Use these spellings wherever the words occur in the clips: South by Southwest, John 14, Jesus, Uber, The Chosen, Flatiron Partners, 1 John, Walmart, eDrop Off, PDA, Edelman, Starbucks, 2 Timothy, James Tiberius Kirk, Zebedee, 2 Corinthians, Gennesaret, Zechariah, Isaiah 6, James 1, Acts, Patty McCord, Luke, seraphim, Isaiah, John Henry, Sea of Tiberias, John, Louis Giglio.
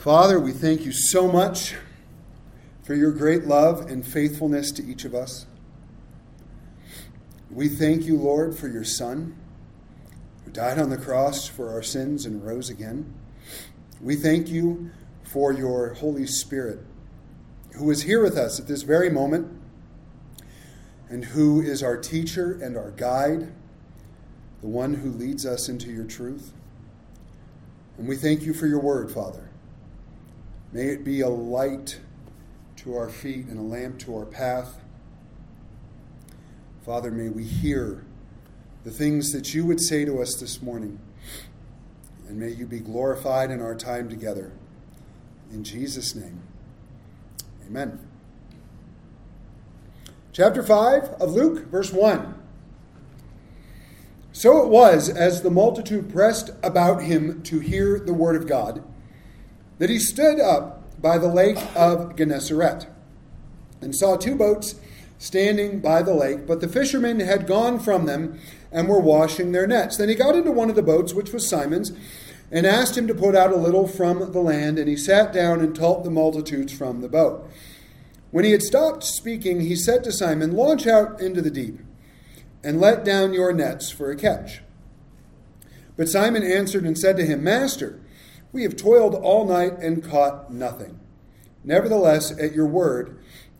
Father, we thank you so much for your great love and faithfulness to each of us. We thank you, Lord, for your Son, who died on the cross for our sins and rose again. We thank you for your Holy Spirit, who is here with us at this very moment, and who is our teacher and our guide, the one who leads us into your truth. And we thank you for your word, Father. May it be a light to our feet and a lamp to our path. Father, may we hear the things that you would say to us this morning. And may you be glorified in our time together. In Jesus' name, amen. Chapter 5 of Luke, verse 1. So it was, as the multitude pressed about him to hear the word of God, that he stood up by the lake of Gennesaret and saw two boats standing by the lake, but the fishermen had gone from them and were washing their nets. Then he got into one of the boats, which was Simon's, and asked him to put out a little from the land, and he sat down and taught the multitudes from the boat. When he had stopped speaking, he said to Simon, "Launch out into the deep and let down your nets for a catch." But Simon answered and said to him, "Master, we have toiled all night and caught nothing. Nevertheless, at your word,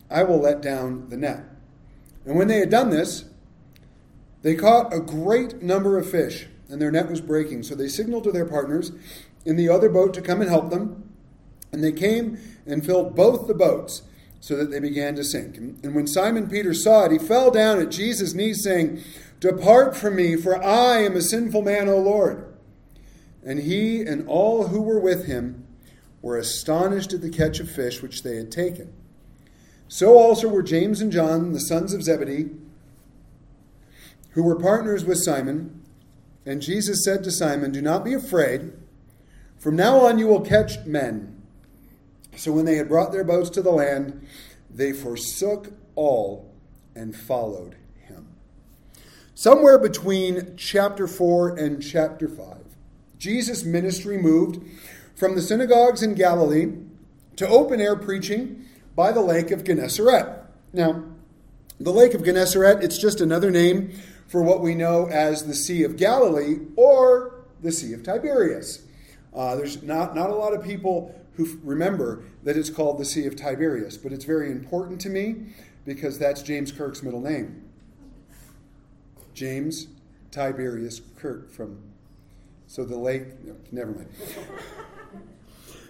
I will let down the net." And when they had done this, they caught a great number of fish, and their net was breaking. So they signaled to their partners in the other boat to come and help them. And they came and filled both the boats, so that they began to sink. And when Simon Peter saw it, he fell down at Jesus' knees, saying, "Depart from me, for I am a sinful man, O Lord." And he and all who were with him were astonished at the catch of fish which they had taken. So also were James and John, the sons of Zebedee, who were partners with Simon. And Jesus said to Simon, "Do not be afraid. From now on you will catch men." So when they had brought their boats to the land, they forsook all and followed him. Somewhere between chapter 4 and chapter 5, Jesus' ministry moved from the synagogues in Galilee to open-air preaching by the lake of Gennesaret. Now, the lake of Gennesaret, it's just another name for what we know as the Sea of Galilee or the Sea of Tiberias. There's not a lot of people who remember that it's called the Sea of Tiberias, but it's very important to me because that's James Kirk's middle name. James Tiberius Kirk the lake, never mind.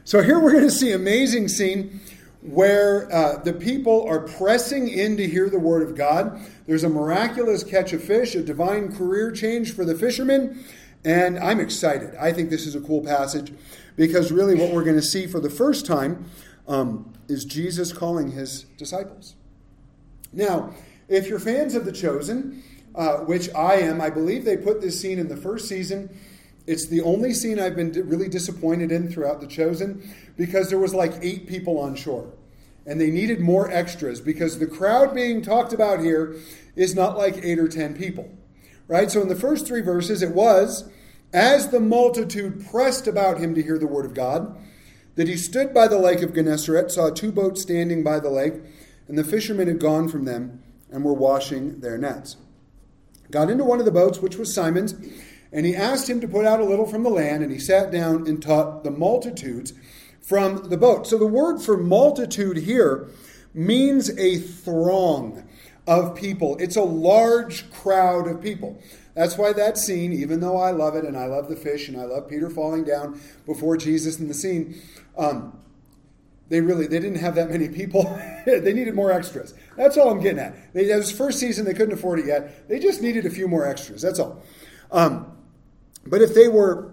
So here we're going to see an amazing scene where the people are pressing in to hear the word of God. There's a miraculous catch of fish, a divine career change for the fishermen, and I'm excited. I think this is a cool passage because really what we're going to see for the first time is Jesus calling his disciples. Now, if you're fans of The Chosen, which I am, I believe they put this scene in the first season. It's the only scene I've been really disappointed in throughout The Chosen because there was like 8 people on shore and they needed more extras because the crowd being talked about here is not like 8 or 10 people. Right? So in the first 3 verses, it was, as the multitude pressed about him to hear the word of God, that he stood by the lake of Gennesaret, saw two boats standing by the lake, and the fishermen had gone from them and were washing their nets. Got into one of the boats, which was Simon's, and he asked him to put out a little from the land, and he sat down and taught the multitudes from the boat. So the word for multitude here means a throng of people. It's a large crowd of people. That's why that scene, even though I love it and I love the fish and I love Peter falling down before Jesus in the scene, they didn't have that many people. They needed more extras. That's all I'm getting at. That was first season. They couldn't afford it yet. They just needed a few more extras. That's all. But if they were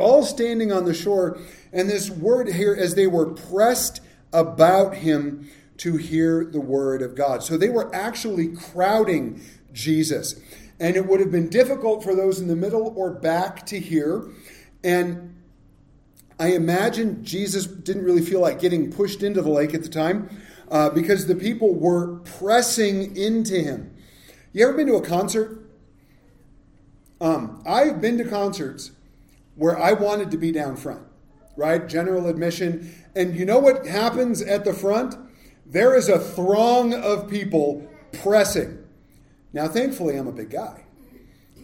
all standing on the shore, and this word here, as they were pressed about him to hear the word of God. So they were actually crowding Jesus. And it would have been difficult for those in the middle or back to hear. And I imagine Jesus didn't really feel like getting pushed into the lake at the time because the people were pressing into him. You ever been to a concert? I've been to concerts where I wanted to be down front. right? General admission. And you know what happens at the front? There is a throng of people pressing. Now, thankfully, I'm a big guy.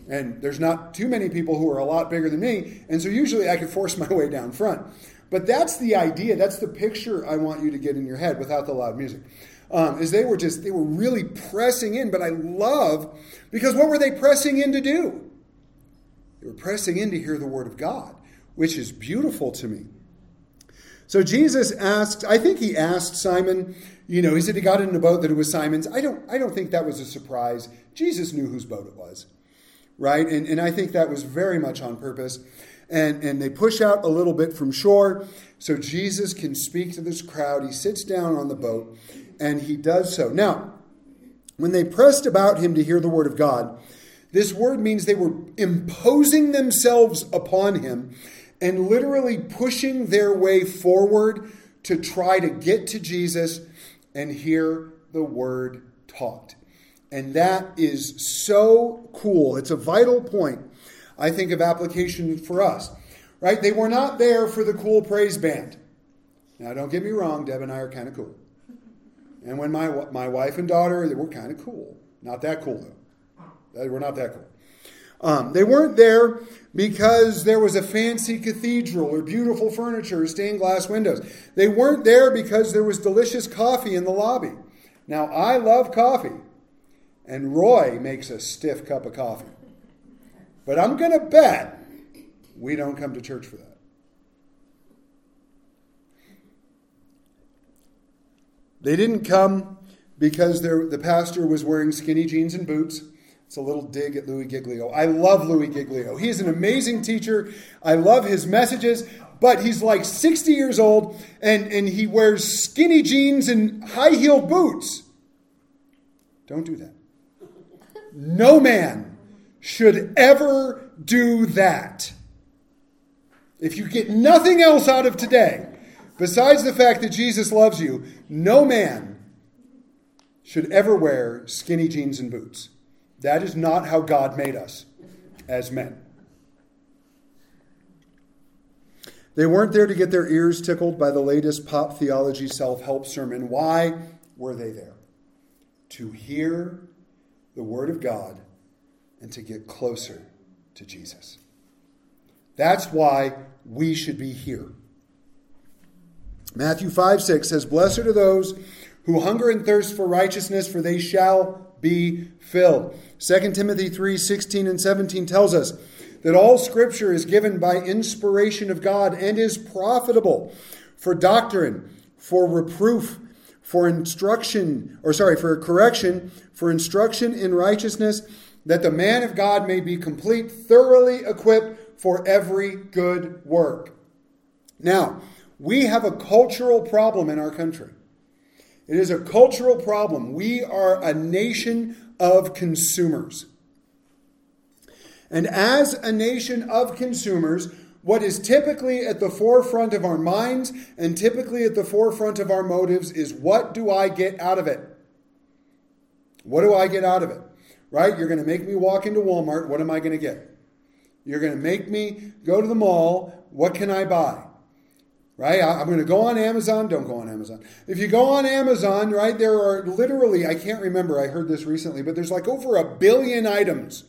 And there's not too many people who are a lot bigger than me. And so usually I can force my way down front. But that's the idea. That's the picture I want you to get in your head without the loud music. Is they were really pressing in. But I love, because what were they pressing in to do? They were pressing in to hear the word of God, which is beautiful to me. So Jesus asked, I think he asked Simon, he said he got in a boat that it was Simon's. I don't think that was a surprise. Jesus knew whose boat it was, right? And I think that was very much on purpose. And they push out a little bit from shore so Jesus can speak to this crowd. He sits down on the boat, and he does so. Now, when they pressed about him to hear the word of God, this word means they were imposing themselves upon him and literally pushing their way forward to try to get to Jesus and hear the word taught. And that is so cool. It's a vital point, I think, of application for us, right? They were not there for the cool praise band. Now, don't get me wrong. Deb and I are kind of cool. And when my wife and daughter, they were kind of cool. Not that cool, though. They were not that cool. They weren't there because there was a fancy cathedral or beautiful furniture or stained glass windows. They weren't there because there was delicious coffee in the lobby. Now, I love coffee, and Roy makes a stiff cup of coffee. But I'm going to bet we don't come to church for that. They didn't come because the pastor was wearing skinny jeans and boots. It's a little dig at Louis Giglio. I love Louis Giglio. He's an amazing teacher. I love his messages, but he's like 60 years old and he wears skinny jeans and high-heeled boots. Don't do that. No man should ever do that. If you get nothing else out of today, besides the fact that Jesus loves you, no man should ever wear skinny jeans and boots. That is not how God made us as men. They weren't there to get their ears tickled by the latest pop theology self-help sermon. Why were they there? To hear the word of God and to get closer to Jesus. That's why we should be here. Matthew 5:6 says, "Blessed are those who hunger and thirst for righteousness, for they shall be filled." 2 Timothy 3:16 and 17 tells us that all Scripture is given by inspiration of God and is profitable for doctrine, for reproof, for correction, for instruction in righteousness, that the man of God may be complete, thoroughly equipped for every good work. Now, we have a cultural problem in our country. It is a cultural problem. We are a nation of consumers. And as a nation of consumers, what is typically at the forefront of our minds and typically at the forefront of our motives is, what do I get out of it? What do I get out of it? Right? You're going to make me walk into Walmart. What am I going to get? You're going to make me go to the mall. What can I buy? Right? I'm going to go on Amazon. Don't go on Amazon. If you go on Amazon, right, there are literally, I can't remember, I heard this recently, but there's like over 1 billion items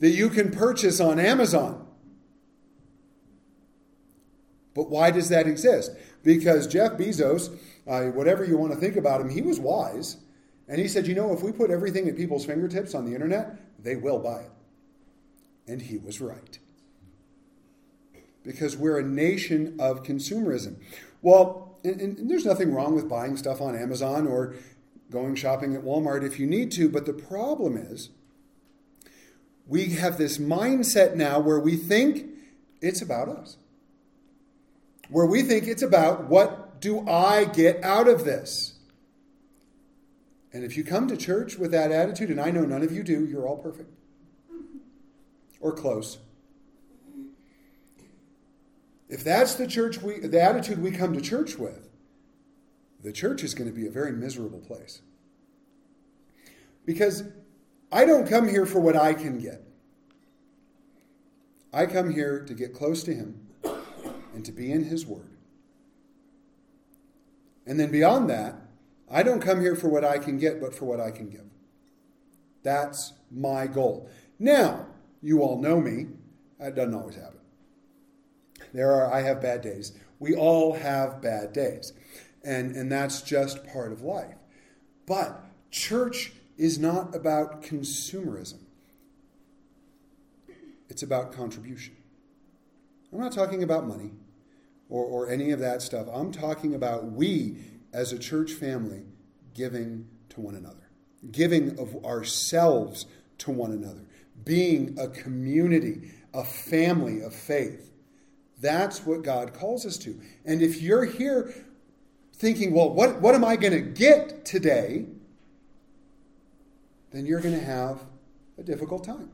that you can purchase on Amazon. But why does that exist? Because Jeff Bezos, whatever you want to think about him, he was wise. And he said, if we put everything at people's fingertips on the internet, they will buy it. And he was right. Because we're a nation of consumerism. Well, and there's nothing wrong with buying stuff on Amazon or going shopping at Walmart if you need to, but the problem is we have this mindset now where we think it's about us. Where we think it's about, what do I get out of this? And if you come to church with that attitude, and I know none of you do, you're all perfect. Or close. If that's the attitude we come to church with, the church is going to be a very miserable place. Because I don't come here for what I can get. I come here to get close to him and to be in his word. And then beyond that, I don't come here for what I can get, but for what I can give. That's my goal. Now, you all know me. It doesn't always happen. I have bad days. We all have bad days. And that's just part of life. But church is not about consumerism. It's about contribution. I'm not talking about money or any of that stuff. I'm talking about we, as a church family, giving to one another. Giving of ourselves to one another. Being a community, a family of faith. That's what God calls us to. And if you're here thinking, well, what am I going to get today? Then you're going to have a difficult time.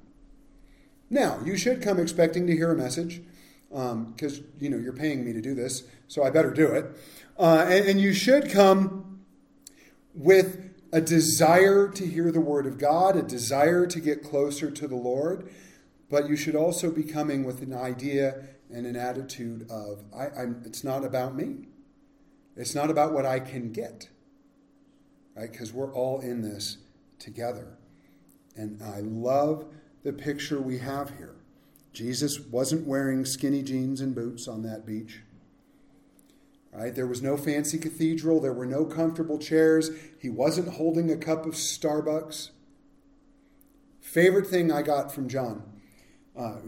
Now, you should come expecting to hear a message because, you're paying me to do this, so I better do it. And you should come with a desire to hear the word of God, a desire to get closer to the Lord, but you should also be coming with an idea and an attitude of, it's not about me. It's not about what I can get, right? Because we're all in this together. And I love the picture we have here. Jesus wasn't wearing skinny jeans and boots on that beach. Right? There was no fancy cathedral. There were no comfortable chairs. He wasn't holding a cup of Starbucks. Favorite thing I got from John.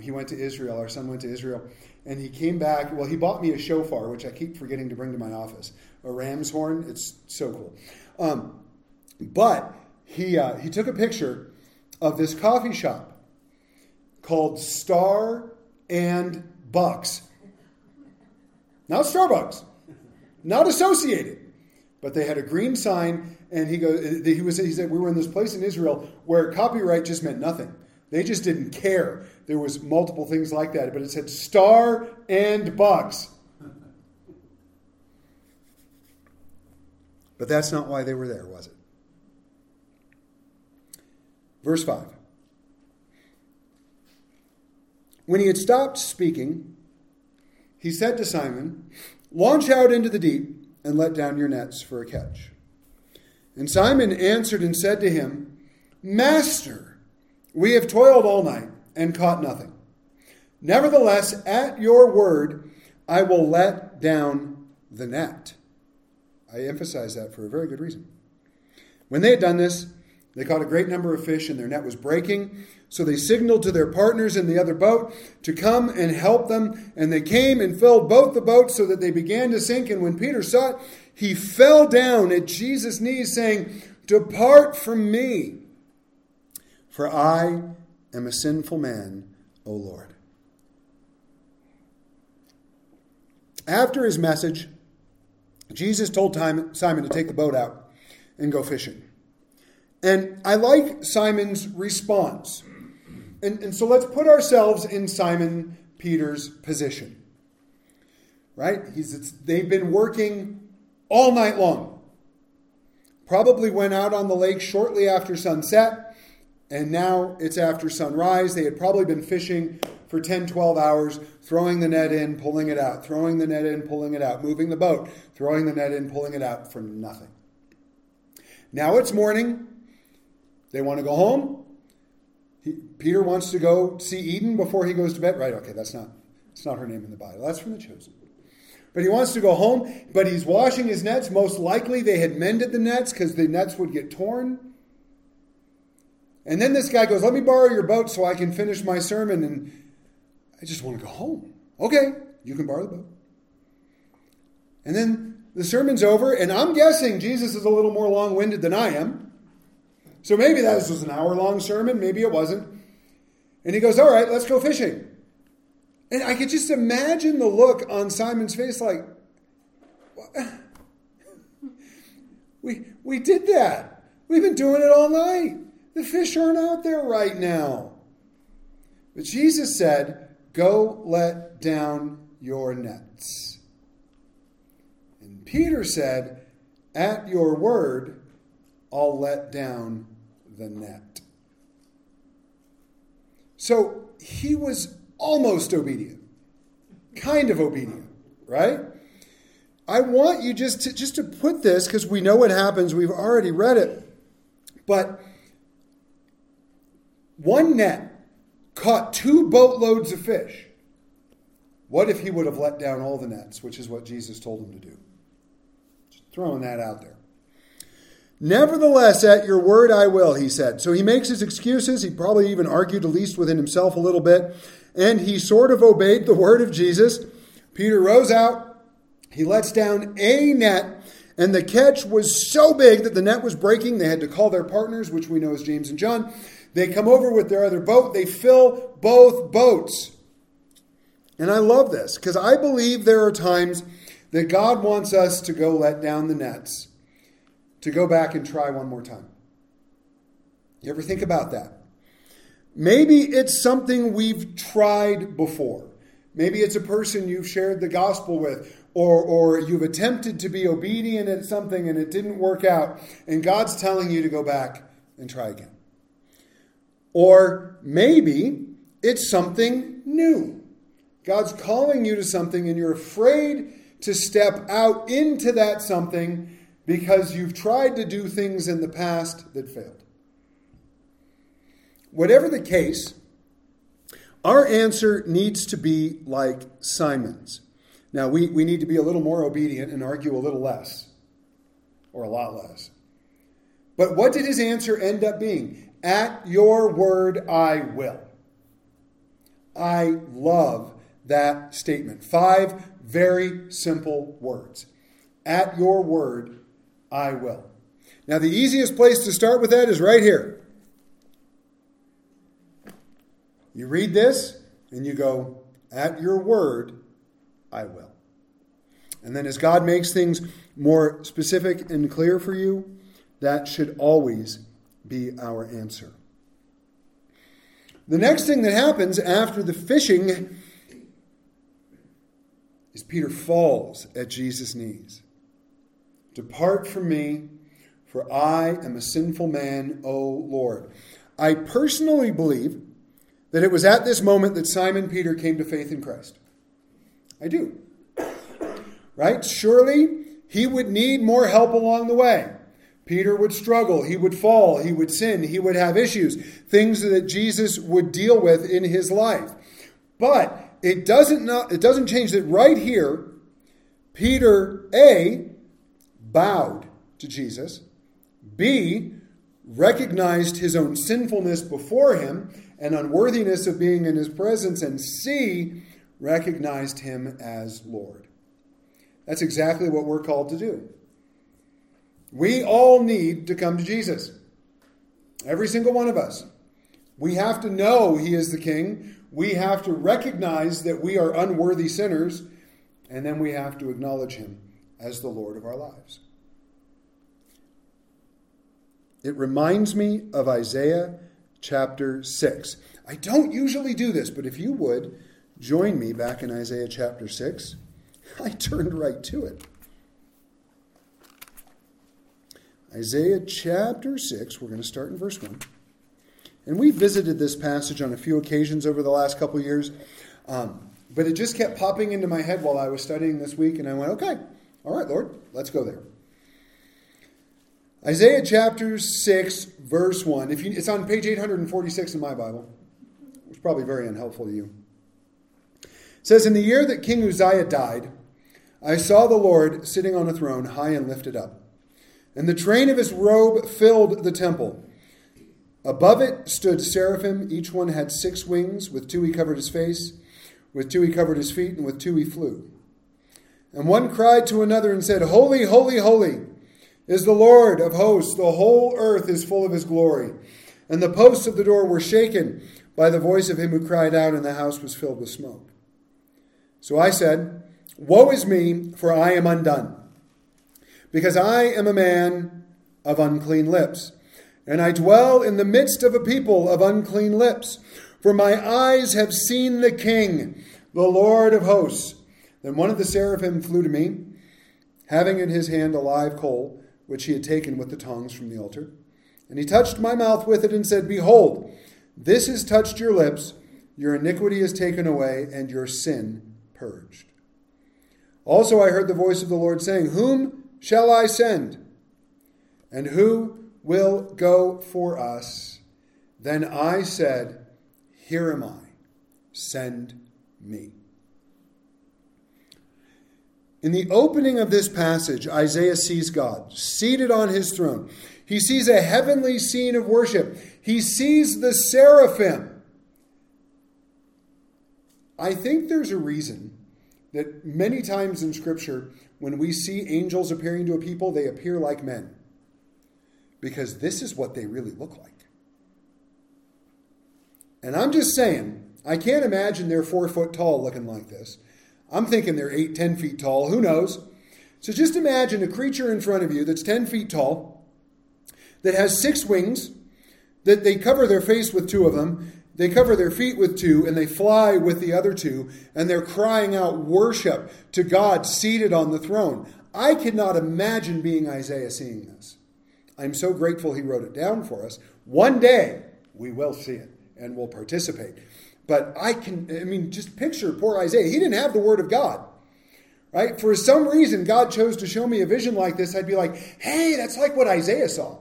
He went to Israel. Our son went to Israel. And he came back. Well, he bought me a shofar, which I keep forgetting to bring to my office. A ram's horn. It's so cool. But he took a picture of this coffee shop called Star and Bucks. Not Starbucks. Not associated. But they had a green sign, and he said we were in this place in Israel where copyright just meant nothing. They just didn't care. There was multiple things like that, but it said Star and Bucks. But that's not why they were there, was it? Verse 5. When he had stopped speaking, he said to Simon, "Launch out into the deep and let down your nets for a catch." And Simon answered and said to him, "Master, we have toiled all night and caught nothing. Nevertheless, at your word, I will let down the net." I emphasize that for a very good reason. When they had done this, they caught a great number of fish and their net was breaking. So they signaled to their partners in the other boat to come and help them. And they came and filled both the boats so that they began to sink. And when Peter saw it, he fell down at Jesus' knees saying, "Depart from me, for I am a sinful man, O Lord." After his message, Jesus told Simon to take the boat out and go fishing. And I like Simon's response. And so let's put ourselves in Simon Peter's position. Right? They've been working all night long. Probably went out on the lake shortly after sunset. And now it's after sunrise. They had probably been fishing for 10, 12 hours, throwing the net in, pulling it out, throwing the net in, pulling it out, moving the boat, throwing the net in, pulling it out for nothing. Now it's morning. They want to go home. Peter wants to go see Eden before he goes to bed. Right, okay, that's not her name in the Bible. That's from The Chosen. But he wants to go home, but he's washing his nets. Most likely they had mended the nets because the nets would get torn. And then this guy goes, "Let me borrow your boat so I can finish my sermon, and I just want to go home." Okay, you can borrow the boat. And then the sermon's over, and I'm guessing Jesus is a little more long-winded than I am. So maybe this was an hour-long sermon. Maybe it wasn't. And he goes, "All right, let's go fishing." And I could just imagine the look on Simon's face like, "What? We did that. We've been doing it all night. The fish aren't out there right now." But Jesus said, "Go let down your nets." And Peter said, "At your word, I'll let down the net." So he was almost obedient. Kind of obedient. right? I want you just to put this, because we know what happens. We've already read it. But one net caught 2 boatloads of fish. What if he would have let down all the nets, which is what Jesus told him to do? Just throwing that out there. Nevertheless, at your word I will, he said. So he makes his excuses. He probably even argued, at least within himself, a little bit. And he sort of obeyed the word of Jesus. Peter rows out. He lets down a net, and the catch was so big that the net was breaking. They had to call their partners, which we know is James and John. They come over with their other boat. They fill both boats. And I love this, because I believe there are times that God wants us to go let down the nets, to go back and try one more time. You ever think about that? Maybe it's something we've tried before. Maybe it's a person you've shared the gospel with, or you've attempted to be obedient at something and it didn't work out, and God's telling you to go back and try again. Or maybe it's something new. God's calling you to something and you're afraid to step out into that something because you've tried to do things in the past that failed. Whatever the case, our answer needs to be like Simon's. Now, we need to be a little more obedient and argue a little less, or a lot less. But what did his answer end up being? At your word, I will. I love that statement. 5 very simple words. At your word, I will. Now, the easiest place to start with that is right here. You read this and you go, at your word, I will. And then as God makes things more specific and clear for you, that should always be our answer. The next thing that happens after the fishing is Peter falls at Jesus' knees. Depart from me, for I am a sinful man, O Lord. I personally believe that it was at this moment that Simon Peter came to faith in Christ. I do. Right? Surely he would need more help along the way. Peter would struggle. He would fall. He would sin. He would have issues. Things that Jesus would deal with in his life. But it doesn't change that right here, Peter, A, bowed to Jesus. B, recognized his own sinfulness before him and unworthiness of being in his presence. And C, recognized him as Lord. That's exactly what we're called to do. We all need to come to Jesus. Every single one of us. We have to know he is the King. We have to recognize that we are unworthy sinners. And then we have to acknowledge him as the Lord of our lives. It reminds me of Isaiah chapter 6. I don't usually do this, but if you would, join me back in Isaiah chapter 6. I turned right to it. Isaiah chapter 6, we're going to start in verse 1. And we visited this passage on a few occasions over the last couple of years, but it just kept popping into my head while I was studying this week, and I went, okay, all right, Lord, let's go there. Isaiah chapter 6, verse 1. It's on page 846 in my Bible, which is probably very unhelpful to you. It says, in the year that King Uzziah died, I saw the Lord sitting on a throne high and lifted up, and the train of his robe filled the temple. Above it stood seraphim. Each one had 6 wings. With 2 he covered his face. With 2 he covered his feet. And with 2 he flew. And one cried to another and said, Holy, holy, holy is the Lord of hosts. The whole earth is full of his glory. And the posts of the door were shaken by the voice of him who cried out, and the house was filled with smoke. So I said, Woe is me, for I am undone, because I am a man of unclean lips, and I dwell in the midst of a people of unclean lips. For my eyes have seen the King, the Lord of hosts. Then one of the seraphim flew to me, having in his hand a live coal, which he had taken with the tongs from the altar. And he touched my mouth with it and said, Behold, this has touched your lips. Your iniquity is taken away, and your sin purged. Also I heard the voice of the Lord saying, Whom shall I send? And who will go for us? Then I said, Here am I. Send me. In the opening of this passage, Isaiah sees God seated on his throne. He sees a heavenly scene of worship. He sees the seraphim. I think there's a reason that many times in Scripture, when we see angels appearing to a people, they appear like men. Because this is what they really look like. And I'm just saying, I can't imagine they're 4 foot tall looking like this. I'm thinking they're 8, 10 feet tall. Who knows? So just imagine a creature in front of you that's 10 feet tall, that has 6 wings, that they cover their face with 2 of them, they cover their feet with 2, and they fly with the other 2, and they're crying out worship to God seated on the throne. I cannot imagine being Isaiah seeing this. I'm so grateful he wrote it down for us. One day we will see it and we'll participate. But just picture poor Isaiah. He didn't have the word of God, right? For some reason, God chose to show me a vision like this. I'd be like, hey, that's like what Isaiah saw.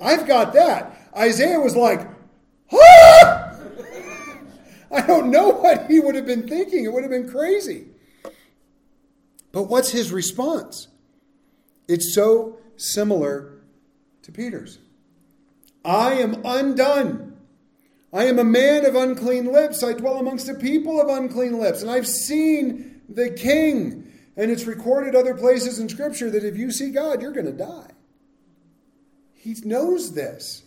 I've got that. Isaiah was like, ah! I don't know what he would have been thinking. It would have been crazy. But what's his response? It's so similar to Peter's. I am undone. I am a man of unclean lips. I dwell amongst a people of unclean lips. And I've seen the King. And it's recorded other places in Scripture that if you see God, you're going to die. He knows this.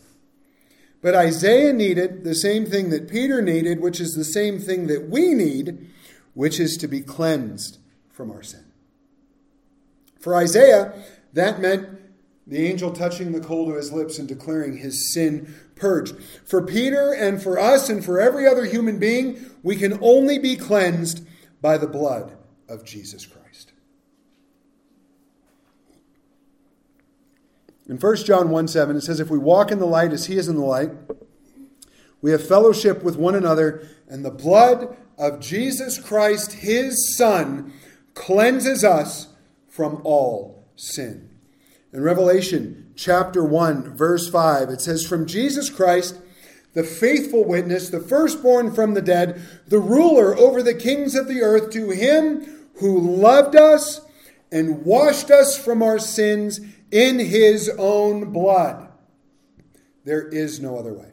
But Isaiah needed the same thing that Peter needed, which is the same thing that we need, which is to be cleansed from our sin. For Isaiah, that meant the angel touching the coal to his lips and declaring his sin purged. For Peter and for us and for every other human being, we can only be cleansed by the blood of Jesus Christ. In 1 John 1:7, it says, If we walk in the light as he is in the light, we have fellowship with one another, and the blood of Jesus Christ, his Son, cleanses us from all sin. In Revelation chapter 1, verse 5, it says, From Jesus Christ, the faithful witness, the firstborn from the dead, the ruler over the kings of the earth, to him who loved us and washed us from our sins in his own blood. There is no other way.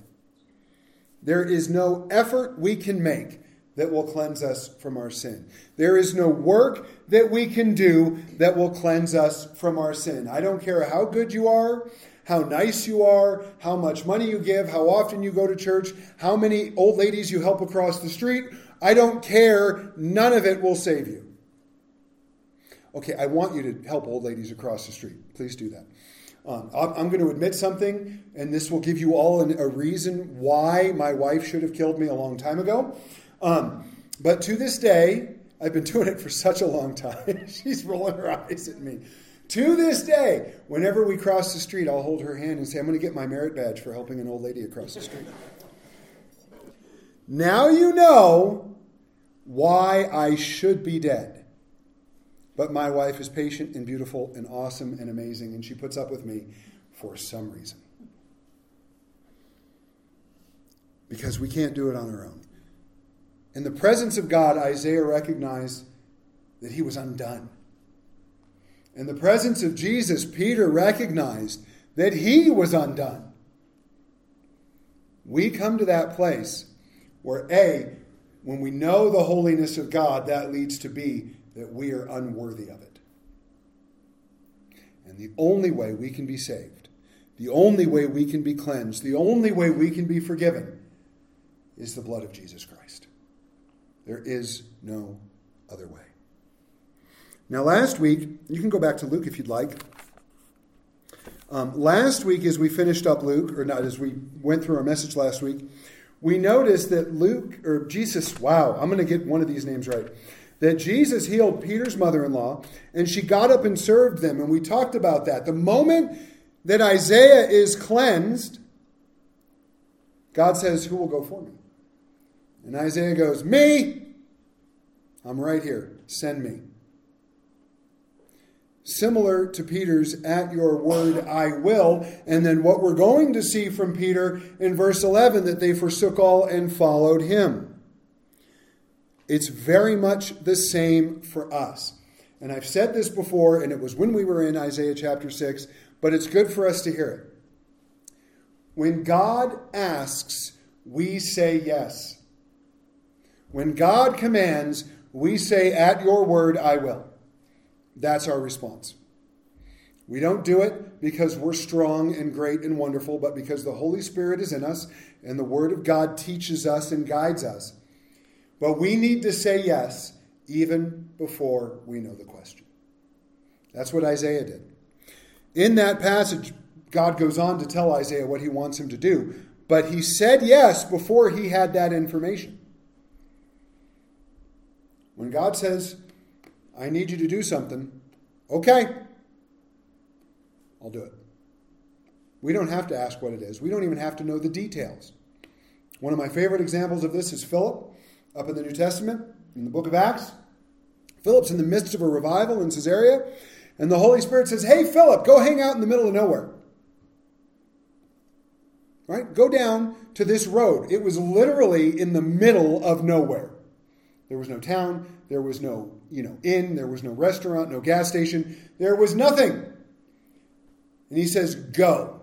There is no effort we can make that will cleanse us from our sin. There is no work that we can do that will cleanse us from our sin. I don't care how good you are, how nice you are, how much money you give, how often you go to church, how many old ladies you help across the street. I don't care. None of it will save you. Okay, I want you to help old ladies across the street. Please do that. I'm going to admit something, and this will give you all a reason why my wife should have killed me a long time ago. But to this day, I've been doing it for such a long time. She's rolling her eyes at me. To this day, whenever we cross the street, I'll hold her hand and say, I'm going to get my merit badge for helping an old lady across the street. Now you know why I should be dead. But my wife is patient and beautiful and awesome and amazing, and she puts up with me for some reason. Because we can't do it on our own. In the presence of God, Isaiah recognized that he was undone. In the presence of Jesus, Peter recognized that he was undone. We come to that place where A, when we know the holiness of God, that leads to B, that we are unworthy of it. And the only way we can be saved, the only way we can be cleansed, the only way we can be forgiven is the blood of Jesus Christ. There is no other way. Now, last week, you can go back to Luke if you'd like. Last week, as we finished up Luke, or not, as we went through our message last week, we noticed that I'm going to get one of these names right, that Jesus healed Peter's mother-in-law, and she got up and served them, and we talked about that. The moment that Isaiah is cleansed, God says, Who will go for me? And Isaiah goes, Me! I'm right here. Send me. similar to Peter's "at your word I will." And then what we're going to see from Peter in verse 11, that they forsook all and followed him. It's very much the same for us. And I've said this before, and it was when we were in Isaiah chapter 6, but it's good for us to hear it. When God asks, we say yes. When God commands, we say, "At your word, I will." That's our response. We don't do it because we're strong and great and wonderful, but because the Holy Spirit is in us and the Word of God teaches us and guides us. But we need to say yes even before we know the question. That's what Isaiah did. In that passage, God goes on to tell Isaiah what he wants him to do, but he said yes before he had that information. When God says, "I need you to do something," okay, I'll do it. We don't have to ask what it is. We don't even have to know the details. One of my favorite examples of this is Philip, up in the New Testament, in the book of Acts. Philip's in the midst of a revival in Caesarea, and the Holy Spirit says, "Hey, Philip, go hang out in the middle of nowhere. Right? Go down to this road." It was literally in the middle of nowhere. There was no town. There was no, inn. There was no restaurant, no gas station. There was nothing. And he says, "Go."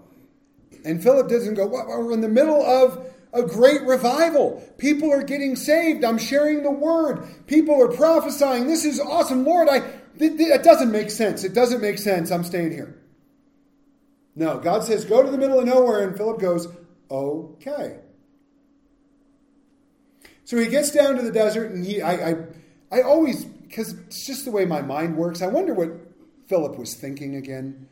And Philip doesn't go, "Well, we're in the middle of a great revival. People are getting saved. I'm sharing the word. People are prophesying. This is awesome. Lord, it doesn't make sense. It doesn't make sense. I'm staying here." No, God says, "Go to the middle of nowhere." And Philip goes, "Okay." So he gets down to the desert, and I always, because it's just the way my mind works, I wonder what Philip was thinking again.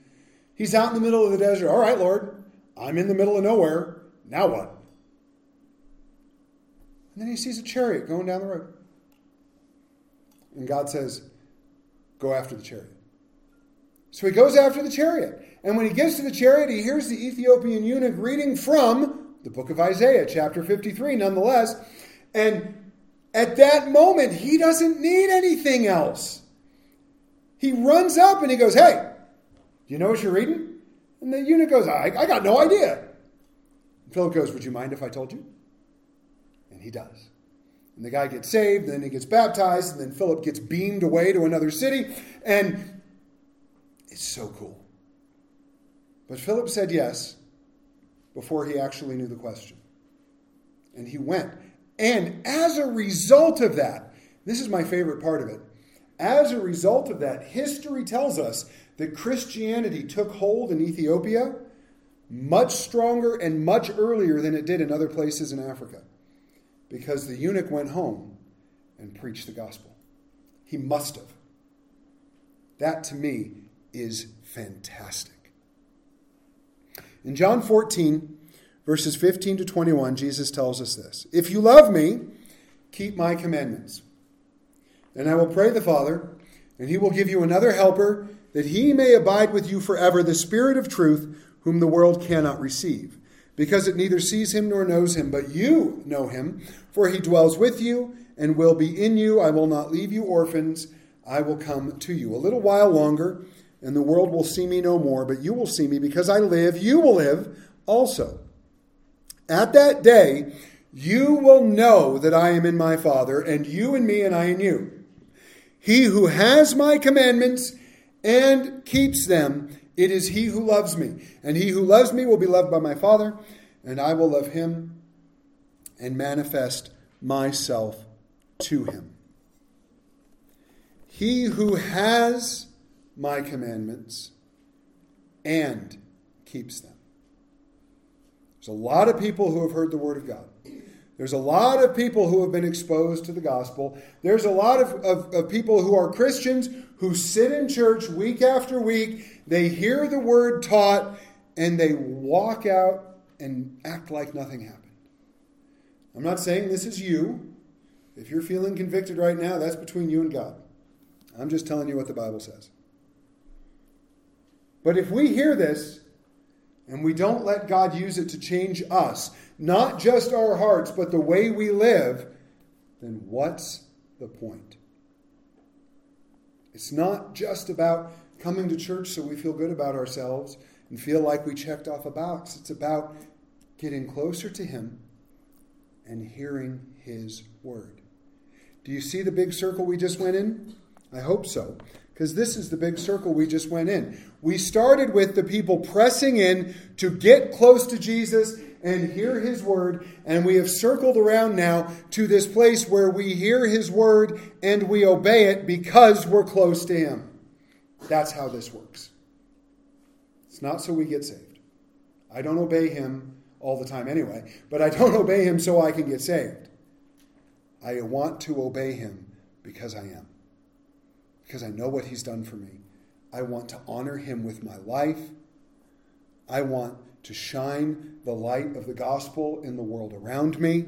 He's out in the middle of the desert. "All right, Lord, I'm in the middle of nowhere. Now what?" And then he sees a chariot going down the road. And God says, "Go after the chariot." So he goes after the chariot. And when he gets to the chariot, he hears the Ethiopian eunuch reading from the book of Isaiah, chapter 53, nonetheless. And at that moment, he doesn't need anything else. He runs up and he goes, "Hey, do you know what you're reading?" And the eunuch goes, I got no idea." And Philip goes, "Would you mind if I told you?" And he does. And the guy gets saved, and then he gets baptized, and then Philip gets beamed away to another city. And it's so cool. But Philip said yes before he actually knew the question. And he went. And as a result of that, this is my favorite part of it, as a result of that, history tells us that Christianity took hold in Ethiopia much stronger and much earlier than it did in other places in Africa, because the eunuch went home and preached the gospel. He must have. That, to me, is fantastic. In John 14, Verses 15 to 21, Jesus tells us this: "If you love me, keep my commandments. And I will pray the Father, and he will give you another helper, that he may abide with you forever, the Spirit of truth, whom the world cannot receive, because it neither sees him nor knows him. But you know him, for he dwells with you and will be in you. I will not leave you orphans. I will come to you. A little while longer, and the world will see me no more, but you will see me, because I live. You will live also. At that day, you will know that I am in my Father, and you in me, and I in you. He who has my commandments and keeps them, it is he who loves me. And he who loves me will be loved by my Father, and I will love him and manifest myself to him." He who has my commandments and keeps them. There's a lot of people who have heard the word of God. There's a lot of people who have been exposed to the gospel. There's a lot of people who are Christians who sit in church week after week. They hear the word taught, and they walk out and act like nothing happened. I'm not saying this is you. If you're feeling convicted right now, that's between you and God. I'm just telling you what the Bible says. But if we hear this, and we don't let God use it to change us, not just our hearts, but the way we live, then what's the point? It's not just about coming to church so we feel good about ourselves and feel like we checked off a box. It's about getting closer to him and hearing his word. Do you see the big circle we just went in? I hope so, because this is the big circle we just went in. We started with the people pressing in to get close to Jesus and hear his word, and we have circled around now to this place where we hear his word and we obey it because we're close to him. That's how this works. It's not so we get saved. I don't obey him all the time anyway, but I don't obey him so I can get saved. I want to obey him because I am, because I know what he's done for me. I want to honor him with my life. I want to shine the light of the gospel in the world around me.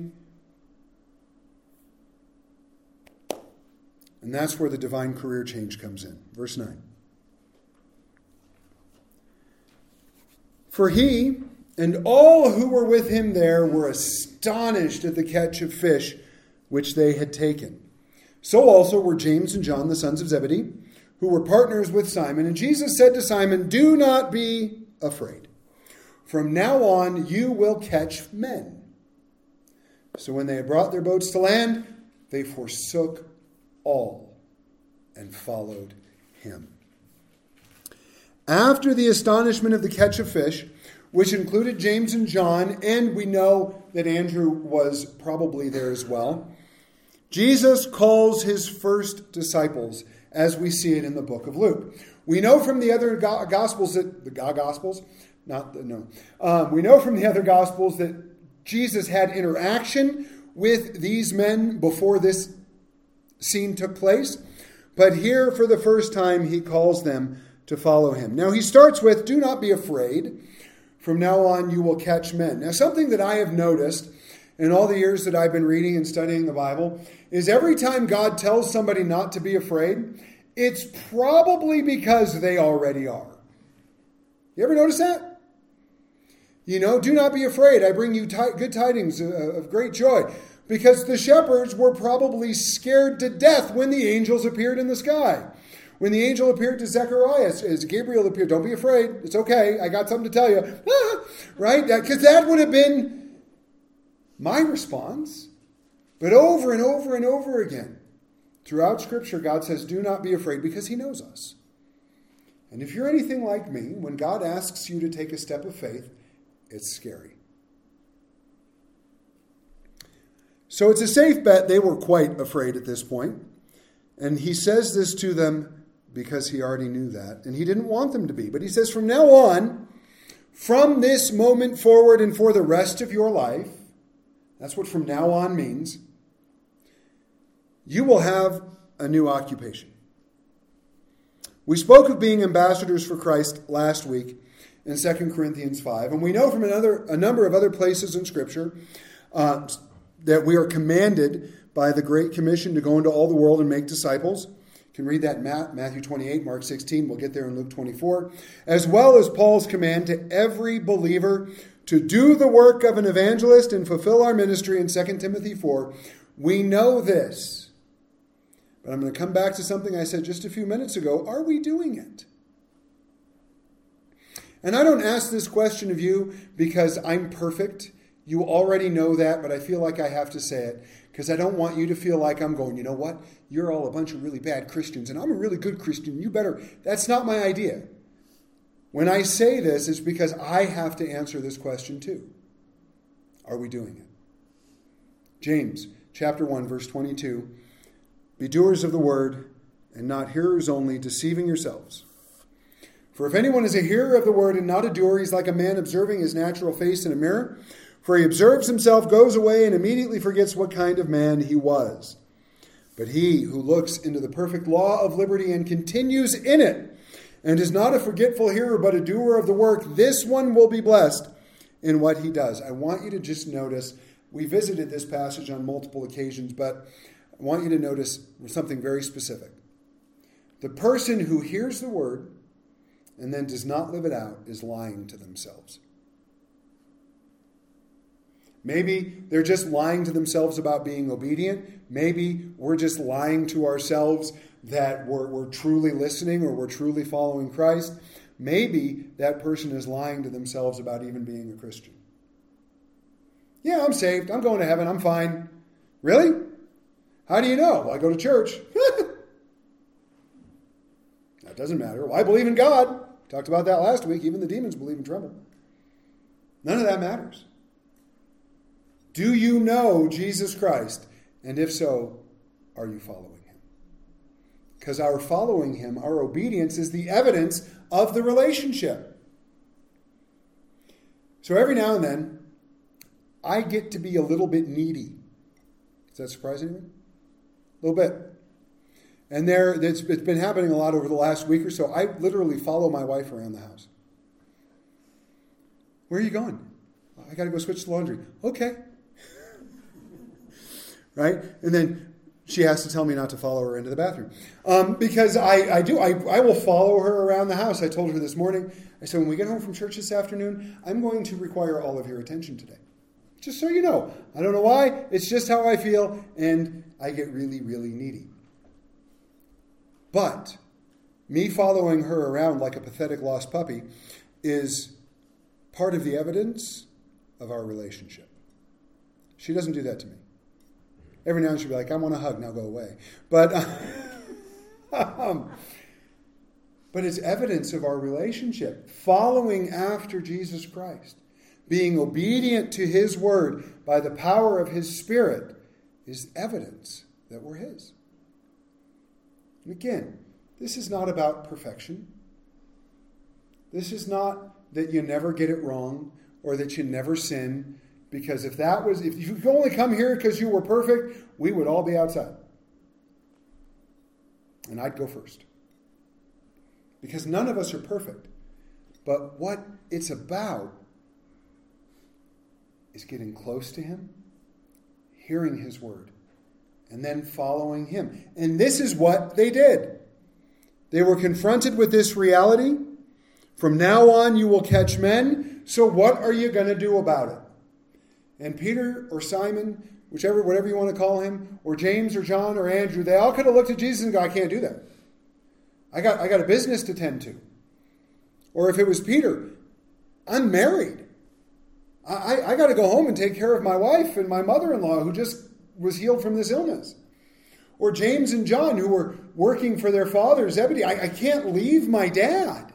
And that's where the divine career change comes in. Verse 9. For he and all who were with him there were astonished at the catch of fish which they had taken. So also were James and John, the sons of Zebedee, who were partners with Simon. And Jesus said to Simon, "Do not be afraid. From now on you will catch men." So when they had brought their boats to land, they forsook all and followed him. After the astonishment of the catch of fish, which included James and John, and we know that Andrew was probably there as well, Jesus calls his first disciples, as we see it in the book of Luke. We know from the other Gospels that... we know from the other Gospels that Jesus had interaction with these men before this scene took place. But here, for the first time, he calls them to follow him. Now, he starts with, "Do not be afraid. From now on, you will catch men." Now, something that I have noticed in all the years that I've been reading and studying the Bible is every time God tells somebody not to be afraid, it's probably because they already are. You ever notice that? You know, "Do not be afraid. I bring you good tidings of great joy," because the shepherds were probably scared to death when the angels appeared in the sky. When the angel appeared to Zechariah, as Gabriel appeared, "Don't be afraid. It's okay. I got something to tell you." Right? Because that would have been my response. But over and over and over again, throughout Scripture, God says, "Do not be afraid," because he knows us. And if you're anything like me, when God asks you to take a step of faith, it's scary. So it's a safe bet they were quite afraid at this point. And he says this to them because he already knew that, and he didn't want them to be. But he says, "From now on, from this moment forward and for the rest of your life," that's what "from now on" means, "you will have a new occupation." We spoke of being ambassadors for Christ last week in 2 Corinthians 5. And we know from a number of other places in Scripture that we are commanded by the Great Commission to go into all the world and make disciples. You can read that in Matthew 28, Mark 16. We'll get there in Luke 24. As well as Paul's command to every believer to do the work of an evangelist and fulfill our ministry in 2 Timothy 4. We know this. But I'm going to come back to something I said just a few minutes ago. Are we doing it? And I don't ask this question of you because I'm perfect. You already know that, but I feel like I have to say it because I don't want you to feel like I'm going, "You know what? You're all a bunch of really bad Christians, and I'm a really good Christian. You better." That's not my idea. When I say this, it's because I have to answer this question too. Are we doing it? James chapter 1, verse 22. "Be doers of the word and not hearers only, deceiving yourselves. For if anyone is a hearer of the word and not a doer, he's like a man observing his natural face in a mirror. For he observes himself, goes away, and immediately forgets what kind of man he was. But he who looks into the perfect law of liberty and continues in it, and is not a forgetful hearer, but a doer of the work, this one will be blessed in what he does." I want you to just notice, we visited this passage on multiple occasions, but I want you to notice something very specific. The person who hears the word and then does not live it out is lying to themselves. Maybe they're just lying to themselves about being obedient. Maybe we're just lying to ourselves that we're truly listening or we're truly following Christ, maybe that person is lying to themselves about even being a Christian. Yeah, I'm saved. I'm going to heaven. I'm fine. Really? How do you know? Well, I go to church. That doesn't matter. Well, I believe in God. Talked about that last week. Even the demons believe and tremble. None of that matters. Do you know Jesus Christ? And if so, are you following him? Because our following him, our obedience, is the evidence of the relationship. So every now and then, I get to be a little bit needy. Does that surprise anyone? A little bit. And it's been happening a lot over the last week or so. I literally follow my wife around the house. Where are you going? I got to go switch the laundry. Okay. Right? And then she has to tell me not to follow her into the bathroom. Because I do. I will follow her around the house. I told her this morning. I said, when we get home from church this afternoon, I'm going to require all of your attention today. Just so you know. I don't know why. It's just how I feel. And I get really, really needy. But me following her around like a pathetic lost puppy is part of the evidence of our relationship. She doesn't do that to me. Every now and then she'll be like, I want a hug, now go away. But, but it's evidence of our relationship. Following after Jesus Christ, being obedient to his word by the power of his Spirit is evidence that we're his. And again, this is not about perfection. This is not that you never get it wrong or that you never sin, because if you only come here because you were perfect, we would all be outside. And I'd go first. Because none of us are perfect. But what it's about is getting close to him, hearing his word, and then following him. And this is what they did. They were confronted with this reality. From now on, you will catch men. So what are you going to do about it? And Peter or Simon, whatever you want to call him, or James or John or Andrew, they all could have looked at Jesus and go, I can't do that. I got a business to tend to. Or if it was Peter, I'm married. I got to go home and take care of my wife and my mother-in-law who just was healed from this illness. Or James and John, who were working for their father, Zebedee. I can't leave my dad.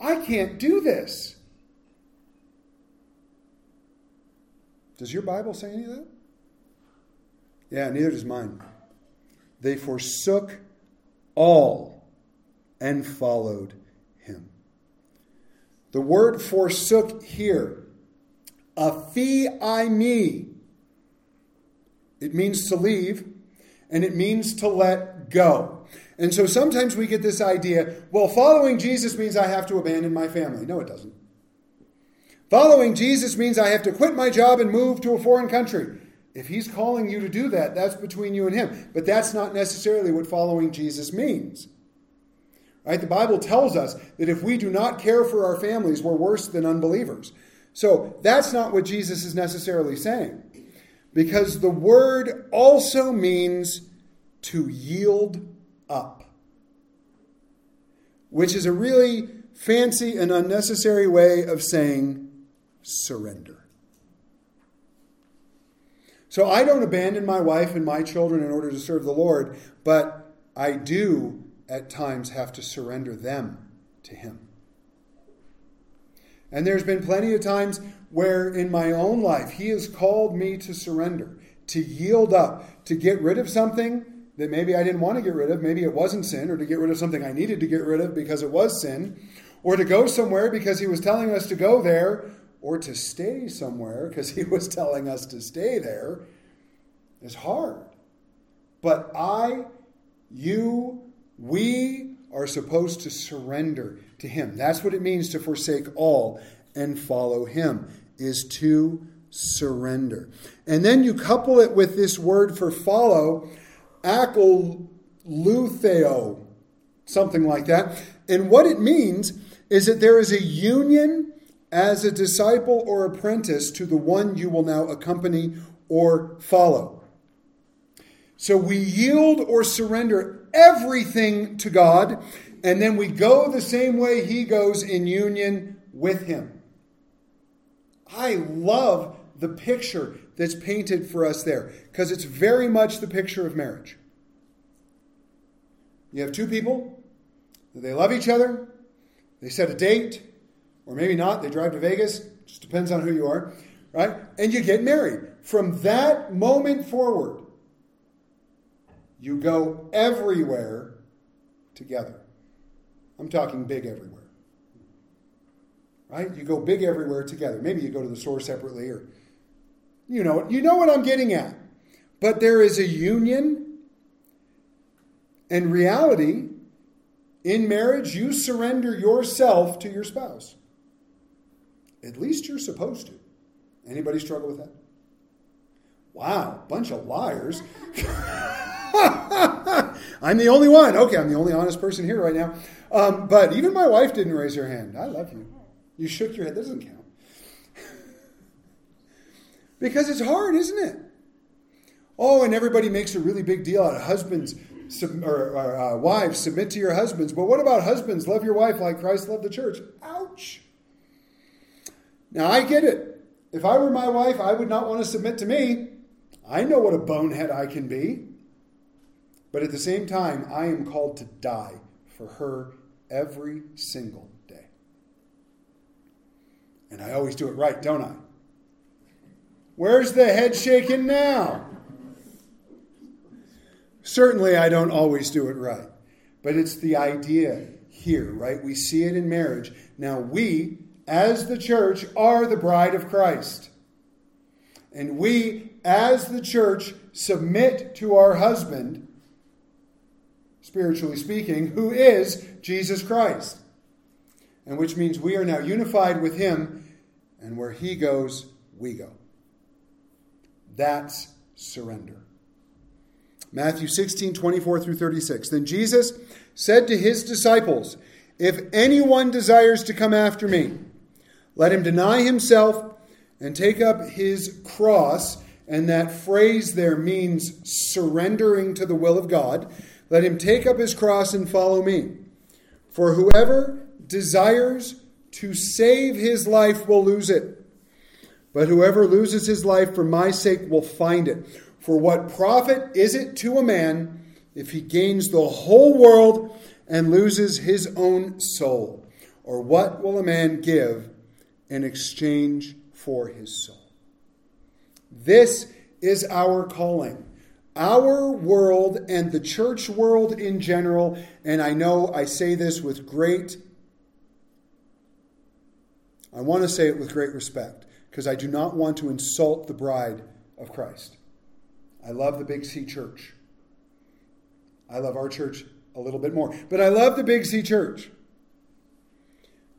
I can't do this. Does your Bible say any of that? Yeah, neither does mine. They forsook all and followed him. The word forsook here, aphiaimi, it means to leave, and it means to let go. And so sometimes we get this idea, well, following Jesus means I have to abandon my family. No, it doesn't. Following Jesus means I have to quit my job and move to a foreign country. If he's calling you to do that, that's between you and him. But that's not necessarily what following Jesus means. Right? The Bible tells us that if we do not care for our families, we're worse than unbelievers. So that's not what Jesus is necessarily saying. Because the word also means to yield up, which is a really fancy and unnecessary way of saying surrender. So I don't abandon my wife and my children in order to serve the Lord, but I do at times have to surrender them to him. And there's been plenty of times where in my own life, he has called me to surrender, to yield up, to get rid of something that maybe I didn't want to get rid of, maybe it wasn't sin, or to get rid of something I needed to get rid of because it was sin, or to go somewhere because he was telling us to go there, or to stay somewhere because he was telling us to stay there. It's hard. But I, you, we are supposed to surrender to him. That's what it means to forsake all and follow him, is to surrender. And then you couple it with this word for follow, akalutheo, something like that. And what it means is that there is a union as a disciple or apprentice to the one you will now accompany or follow. So we yield or surrender everything to God, and then we go the same way he goes in union with him. I love the picture that's painted for us there, because it's very much the picture of marriage. You have two people, they love each other, they set a date, or maybe not, they drive to Vegas, just depends on who you are, right? And you get married. From that moment forward, you go everywhere together. I'm talking big everywhere. Right? You go big everywhere together. Maybe you go to the store separately, or you know what I'm getting at. But there is a union and reality. In marriage, you surrender yourself to your spouse. At least you're supposed to. Anybody struggle with that? Wow, bunch of liars. I'm the only one. Okay, I'm the only honest person here right now. But even my wife didn't raise her hand. I love you. You shook your head. That doesn't count. Because it's hard, isn't it? Oh, and everybody makes a really big deal out of husbands, wives, submit to your husbands. But what about husbands? Love your wife like Christ loved the church. Ouch. Now, I get it. If I were my wife, I would not want to submit to me. I know what a bonehead I can be. But at the same time, I am called to die for her every single day. And I always do it right, don't I? Where's the head shaking now? Certainly, I don't always do it right. But it's the idea here, right? We see it in marriage. Now, we, as the church, are the bride of Christ. And we, as the church, submit to our husband, spiritually speaking, who is Jesus Christ. And which means we are now unified with him, and where he goes, we go. That's surrender. Matthew 16, 24 through 36. Then Jesus said to his disciples, "If anyone desires to come after me, let him deny himself and take up his cross." And that phrase there means surrendering to the will of God. Let him take up his cross and follow me. For whoever desires to save his life will lose it. But whoever loses his life for my sake will find it. For what profit is it to a man if he gains the whole world and loses his own soul? Or what will a man give in exchange for his soul? This is our calling. Our world and the church world in general, and I know I say this with great, I want to say it with great respect, because I do not want to insult the bride of Christ. I love the Big C Church. I love our church a little bit more, but I love the Big C Church.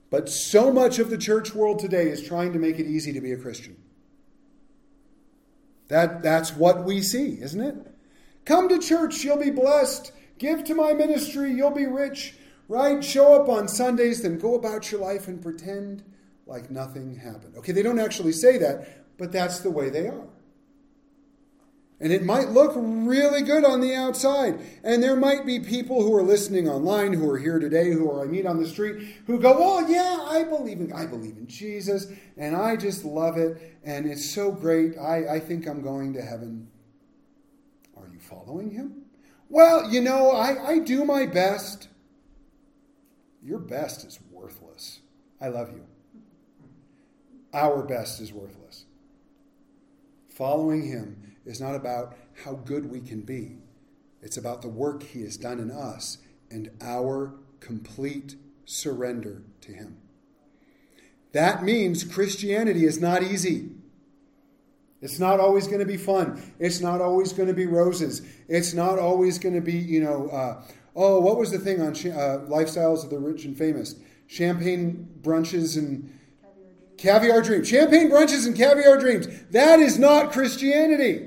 But so much of the church world today is trying to make it easy to be a Christian. That's what we see, isn't it? Come to church, you'll be blessed. Give to my ministry, you'll be rich. Right? Show up on Sundays, then go about your life and pretend like nothing happened. Okay, they don't actually say that, but that's the way they are. And it might look really good on the outside. And there might be people who are listening online, who are here today, who I meet on the street, who go, oh yeah, I believe in Jesus, and I just love it, and it's so great. I think I'm going to heaven. Are you following him? Well, I do my best. Your best is worthless. I love you. Our best is worthless. Following him is not about how good we can be. It's about the work he has done in us and our complete surrender to him. That means Christianity is not easy. It's not always going to be fun. It's not always going to be roses. It's not always going to be, what was the thing on Lifestyles of the Rich and Famous? Champagne brunches and caviar dreams. That is not Christianity.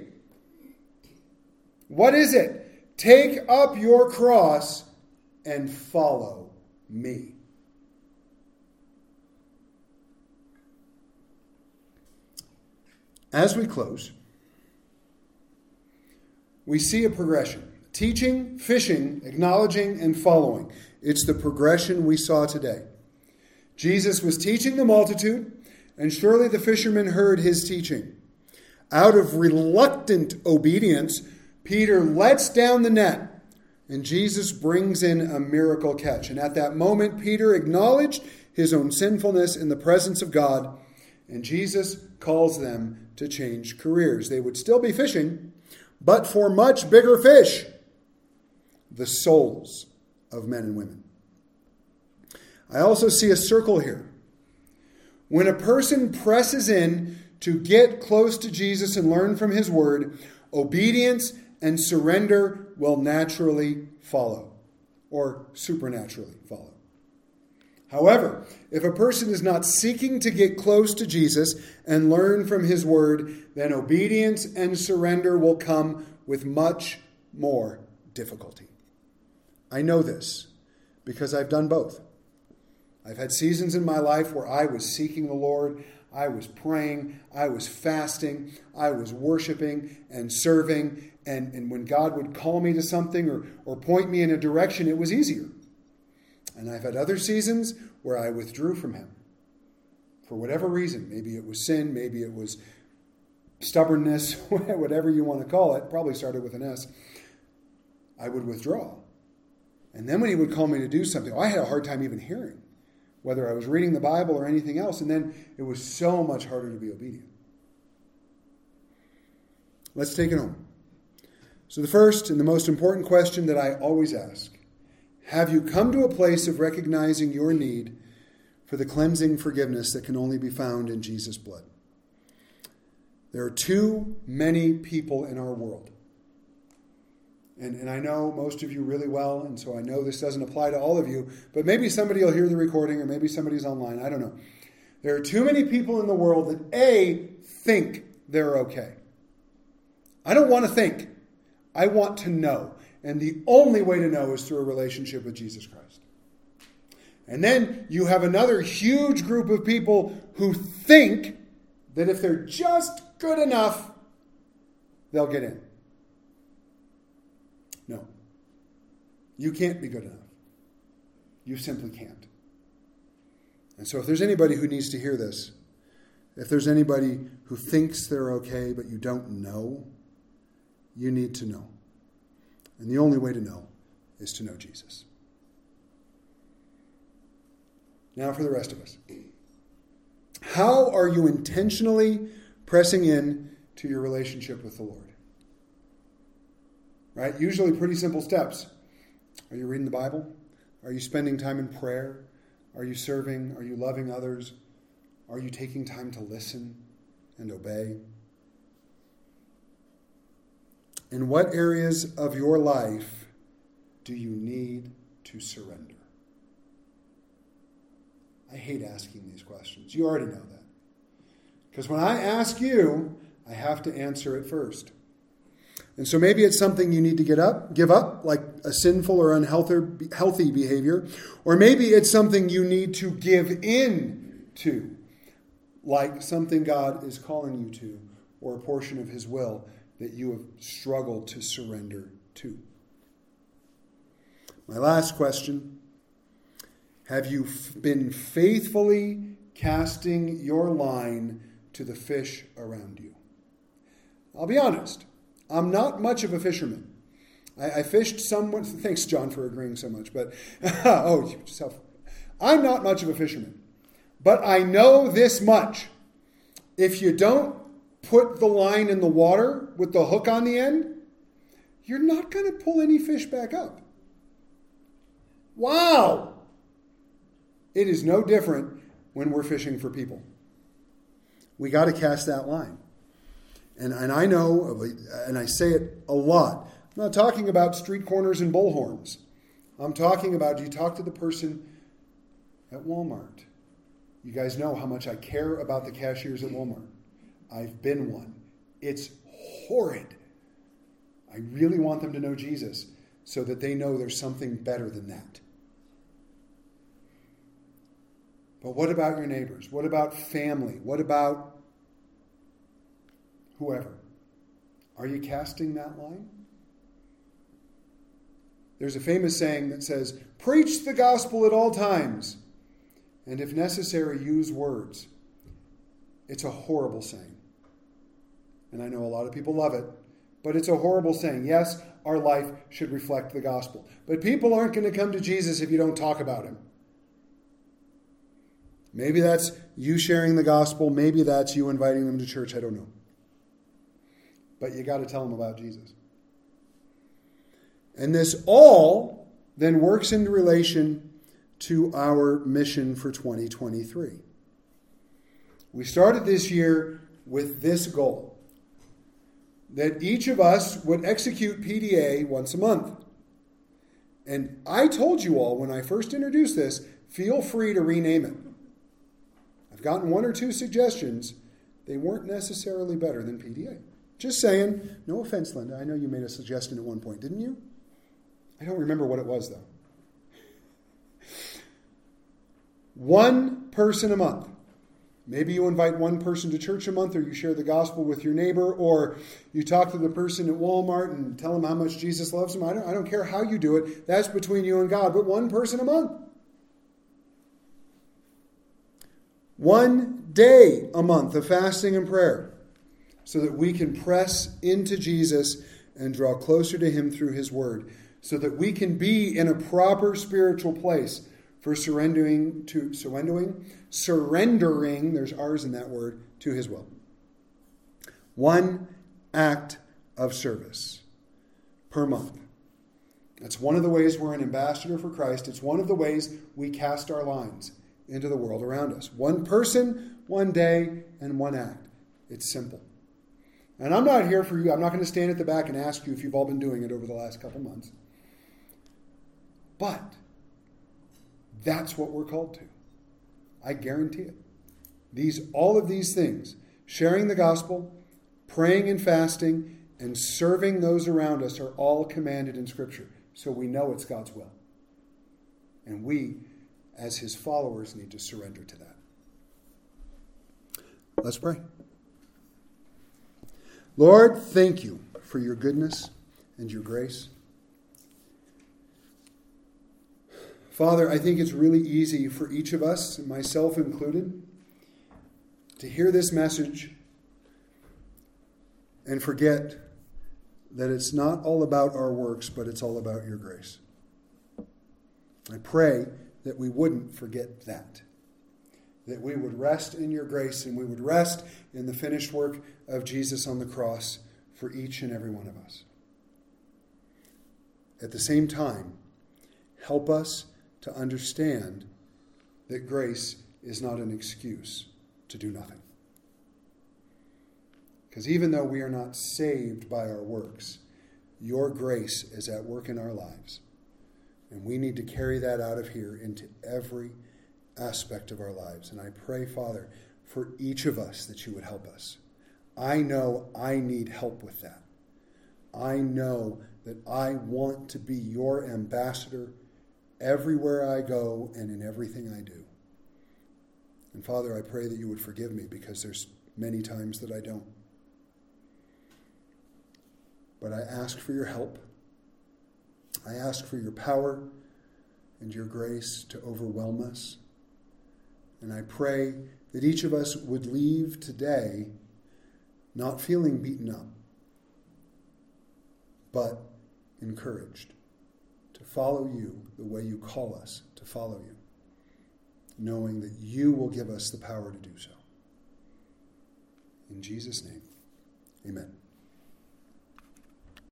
What is it? Take up your cross and follow me. As we close, we see a progression. Teaching, fishing, acknowledging, and following. It's the progression we saw today. Jesus was teaching the multitude, and surely the fishermen heard his teaching. Out of reluctant obedience, Peter lets down the net, and Jesus brings in a miracle catch. And at that moment, Peter acknowledged his own sinfulness in the presence of God, and Jesus calls them to change careers. They would still be fishing, but for much bigger fish, the souls of men and women. I also see a circle here. When a person presses in to get close to Jesus and learn from his word, obedience and surrender will naturally follow, or supernaturally follow. However, if a person is not seeking to get close to Jesus and learn from his word, then obedience and surrender will come with much more difficulty. I know this because I've done both. I've had seasons in my life where I was seeking the Lord, I was praying, I was fasting, I was worshiping and serving, and when God would call me to something or point me in a direction, it was easier. And I've had other seasons where I withdrew from him for whatever reason. Maybe it was sin, maybe it was stubbornness, whatever you want to call it, probably started with an S. I would withdraw. And then when he would call me to do something, I had a hard time even hearing, whether I was reading the Bible or anything else, and then it was so much harder to be obedient. Let's take it home. So the first and the most important question that I always ask, have you come to a place of recognizing your need for the cleansing forgiveness that can only be found in Jesus' blood? There are too many people in our world. And I know most of you really well, and so I know this doesn't apply to all of you, but maybe somebody will hear the recording or maybe somebody's online. I don't know. There are too many people in the world that, A, think they're okay. I don't want to think. I want to know. And the only way to know is through a relationship with Jesus Christ. And then you have another huge group of people who think that if they're just good enough, they'll get in. No. You can't be good enough. You simply can't. And so if there's anybody who needs to hear this, if there's anybody who thinks they're okay but you don't know, you need to know. And the only way to know is to know Jesus. Now for the rest of us. How are you intentionally pressing in to your relationship with the Lord? Right? Usually pretty simple steps. Are you reading the Bible? Are you spending time in prayer? Are you serving? Are you loving others? Are you taking time to listen and obey? In what areas of your life do you need to surrender? I hate asking these questions. You already know that. Because when I ask you, I have to answer it first. And so maybe it's something you need to give up, like a sinful or unhealthy behavior. Or maybe it's something you need to give in to, like something God is calling you to, or a portion of his will that you have struggled to surrender to. My last question, have you been faithfully casting your line to the fish around you? I'll be honest. I'm not much of a fisherman. I fished somewhat. Thanks, John, for agreeing so much. But I'm not much of a fisherman. But I know this much. If you don't put the line in the water with the hook on the end, you're not going to pull any fish back up. Wow! It is no different when we're fishing for people. We got to cast that line. And I know, and I say it a lot, I'm not talking about street corners and bullhorns. I'm talking about, you talk to the person at Walmart. You guys know how much I care about the cashiers at Walmart. I've been one. It's horrid. I really want them to know Jesus so that they know there's something better than that. But what about your neighbors? What about family? What about whoever? Are you casting that line? There's a famous saying that says, "Preach the gospel at all times, and if necessary, use words." It's a horrible saying. And I know a lot of people love it, but it's a horrible saying. Yes, our life should reflect the gospel. But people aren't going to come to Jesus if you don't talk about him. Maybe that's you sharing the gospel. Maybe that's you inviting them to church. I don't know. But you got to tell them about Jesus. And this all then works in relation to our mission for 2023. We started this year with this goal, that each of us would execute PDA once a month. And I told you all when I first introduced this, feel free to rename it. I've gotten one or two suggestions. They weren't necessarily better than PDA. Just saying. No offense, Linda. I know you made a suggestion at one point, didn't you? I don't remember what it was, though. One person a month. Maybe you invite one person to church a month, or you share the gospel with your neighbor, or you talk to the person at Walmart and tell them how much Jesus loves them. I don't care how you do it. That's between you and God, but one person a month. One day a month of fasting and prayer so that we can press into Jesus and draw closer to him through his word, so that we can be in a proper spiritual place for surrendering, there's R's in that word, to his will. One act of service per month. That's one of the ways we're an ambassador for Christ. It's one of the ways we cast our lines into the world around us. One person, one day, and one act. It's simple. And I'm not here for you. I'm not going to stand at the back and ask you if you've all been doing it over the last couple months. But that's what we're called to. I guarantee it. All of these things, sharing the gospel, praying and fasting, and serving those around us, are all commanded in Scripture. So we know it's God's will. And we, as his followers, need to surrender to that. Let's pray. Lord, thank you for your goodness and your grace. Father, I think it's really easy for each of us, myself included, to hear this message and forget that it's not all about our works, but it's all about your grace. I pray that we wouldn't forget that we would rest in your grace, and we would rest in the finished work of Jesus on the cross for each and every one of us. At the same time, help us to understand that grace is not an excuse to do nothing. Because even though we are not saved by our works, your grace is at work in our lives. And we need to carry that out of here into every aspect of our lives. And I pray, Father, for each of us that you would help us. I know I need help with that. I know that I want to be your ambassador everywhere I go and in everything I do. And Father, I pray that you would forgive me, because there's many times that I don't. But I ask for your help. I ask for your power and your grace to overwhelm us. And I pray that each of us would leave today not feeling beaten up, but encouraged to follow you the way you call us to follow you, knowing that you will give us the power to do so. In Jesus' name, amen.